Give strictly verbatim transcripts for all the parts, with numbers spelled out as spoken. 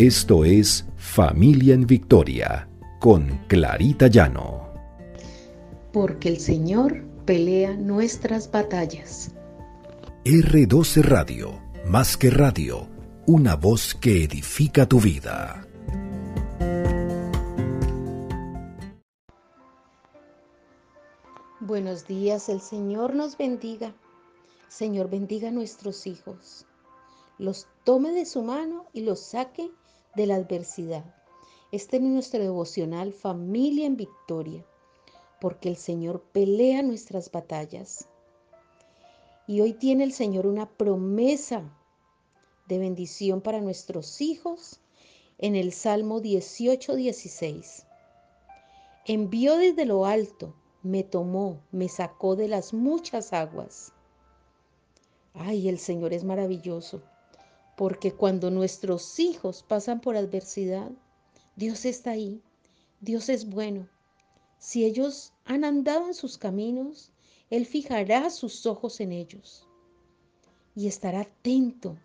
Esto es Familia en Victoria, con Clarita Llano. Porque el Señor pelea nuestras batallas. R doce Radio, más que radio, una voz que edifica tu vida. Buenos días, el Señor nos bendiga. Señor, bendiga a nuestros hijos. Los tome de su mano y los saque de la adversidad. Este es nuestro devocional Familia en Victoria, porque el Señor pelea nuestras batallas. Y hoy tiene el Señor una promesa de bendición para nuestros hijos en el Salmo dieciocho dieciséis. Envió desde lo alto, me tomó, me sacó de las muchas aguas. Ay, el Señor es maravilloso, porque cuando nuestros hijos pasan por adversidad, Dios está ahí, Dios es bueno. Si ellos han andado en sus caminos, Él fijará sus ojos en ellos y estará atento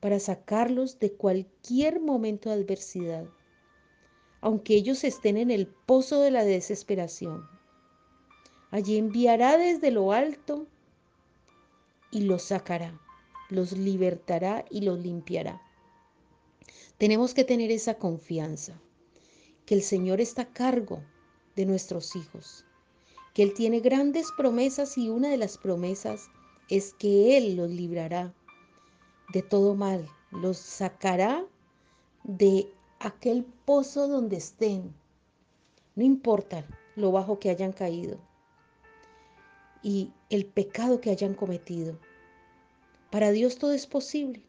para sacarlos de cualquier momento de adversidad, aunque ellos estén en el pozo de la desesperación. Allí enviará desde lo alto y los sacará, los libertará y los limpiará. Tenemos que tener esa confianza, que el Señor está a cargo de nuestros hijos, que Él tiene grandes promesas, y una de las promesas es que Él los librará de todo mal, los sacará de aquel pozo donde estén, no importa lo bajo que hayan caído y el pecado que hayan cometido. Para Dios todo es posible,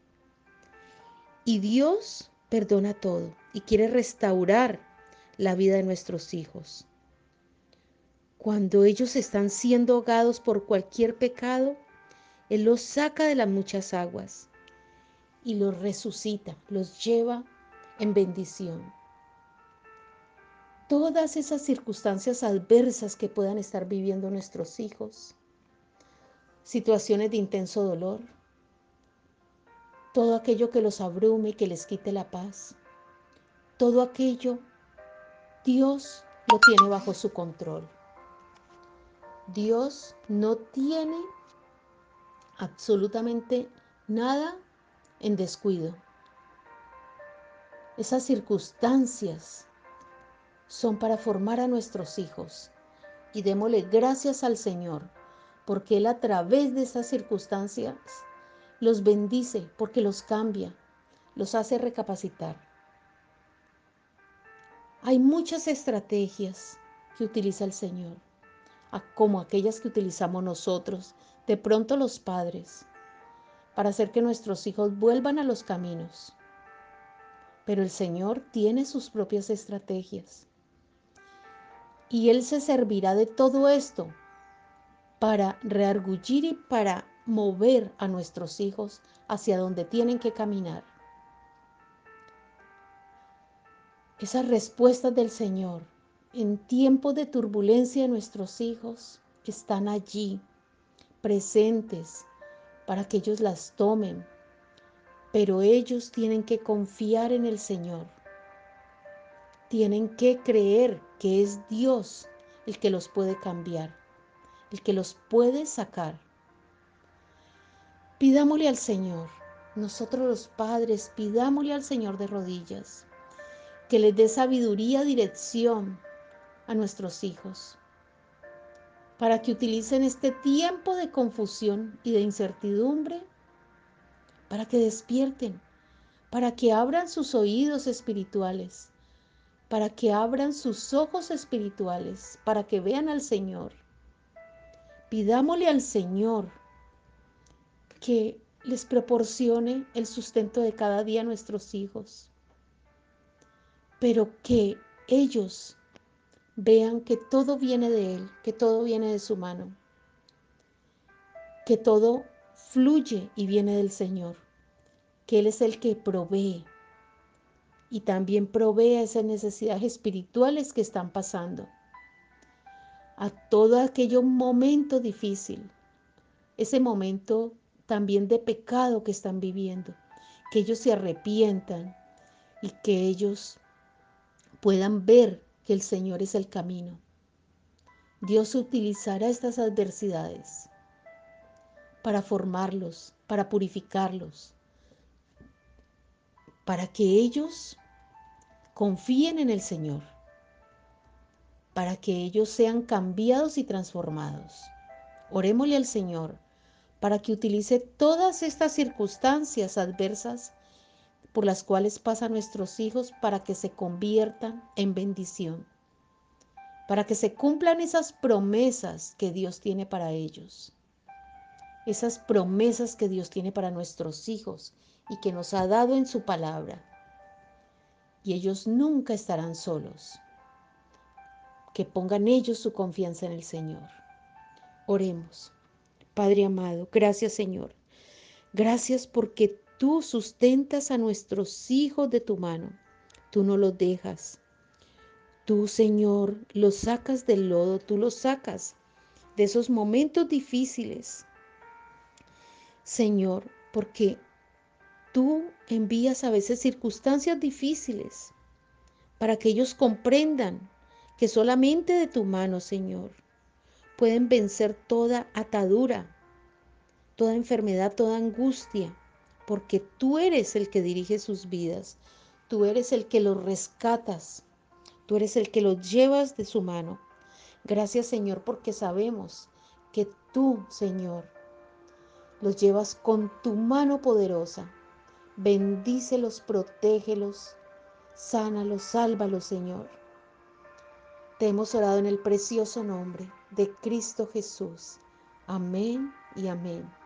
y Dios perdona todo y quiere restaurar la vida de nuestros hijos. Cuando ellos están siendo ahogados por cualquier pecado, Él los saca de las muchas aguas y los resucita, los lleva en bendición. Todas esas circunstancias adversas que puedan estar viviendo nuestros hijos, situaciones de intenso dolor, todo aquello que los abrume y que les quite la paz, todo aquello, Dios lo tiene bajo su control. Dios no tiene absolutamente nada en descuido. Esas circunstancias son para formar a nuestros hijos, y démosle gracias al Señor, porque Él a través de esas circunstancias los bendice, porque los cambia, los hace recapacitar. Hay muchas estrategias que utiliza el Señor, como aquellas que utilizamos nosotros, de pronto los padres, para hacer que nuestros hijos vuelvan a los caminos. Pero el Señor tiene sus propias estrategias, y Él se servirá de todo esto para reargullir y para mover a nuestros hijos hacia donde tienen que caminar. Esas respuestas del Señor en tiempos de turbulencia de nuestros hijos están allí, presentes, para que ellos las tomen, pero ellos tienen que confiar en el Señor. Tienen que creer que es Dios el que los puede cambiar, el que los puede sacar. Pidámosle al Señor, nosotros los padres, pidámosle al Señor de rodillas, que les dé sabiduría, dirección a nuestros hijos, para que utilicen este tiempo de confusión y de incertidumbre, para que despierten, para que abran sus oídos espirituales, para que abran sus ojos espirituales, para que vean al Señor. Pidámosle al Señor que les proporcione el sustento de cada día a nuestros hijos, pero que ellos vean que todo viene de Él, que todo viene de su mano, que todo fluye y viene del Señor, que Él es el que provee, y también provee esas necesidades espirituales que están pasando, a todo aquel momento difícil, ese momento también de pecado que están viviendo, que ellos se arrepientan y que ellos puedan ver que el Señor es el camino. Dios utilizará estas adversidades para formarlos, para purificarlos, para que ellos confíen en el Señor, para que ellos sean cambiados y transformados. Orémosle al Señor para que utilice todas estas circunstancias adversas por las cuales pasan nuestros hijos para que se conviertan en bendición, para que se cumplan esas promesas que Dios tiene para ellos, esas promesas que Dios tiene para nuestros hijos y que nos ha dado en su palabra. Y ellos nunca estarán solos. Que pongan ellos su confianza en el Señor. Oremos. Padre amado, gracias, Señor. Gracias porque tú sustentas a nuestros hijos de tu mano. Tú no los dejas. Tú, Señor, los sacas del lodo. Tú los sacas de esos momentos difíciles, Señor, porque tú envías a veces circunstancias difíciles para que ellos comprendan que solamente de tu mano, Señor, pueden vencer toda atadura, toda enfermedad, toda angustia, porque tú eres el que dirige sus vidas, tú eres el que los rescatas, tú eres el que los llevas de su mano. Gracias, Señor, porque sabemos que tú, Señor, los llevas con tu mano poderosa. Bendícelos, protégelos, sánalos, sálvalos, Señor. Te hemos orado en el precioso nombre de Cristo Jesús. Amén y amén.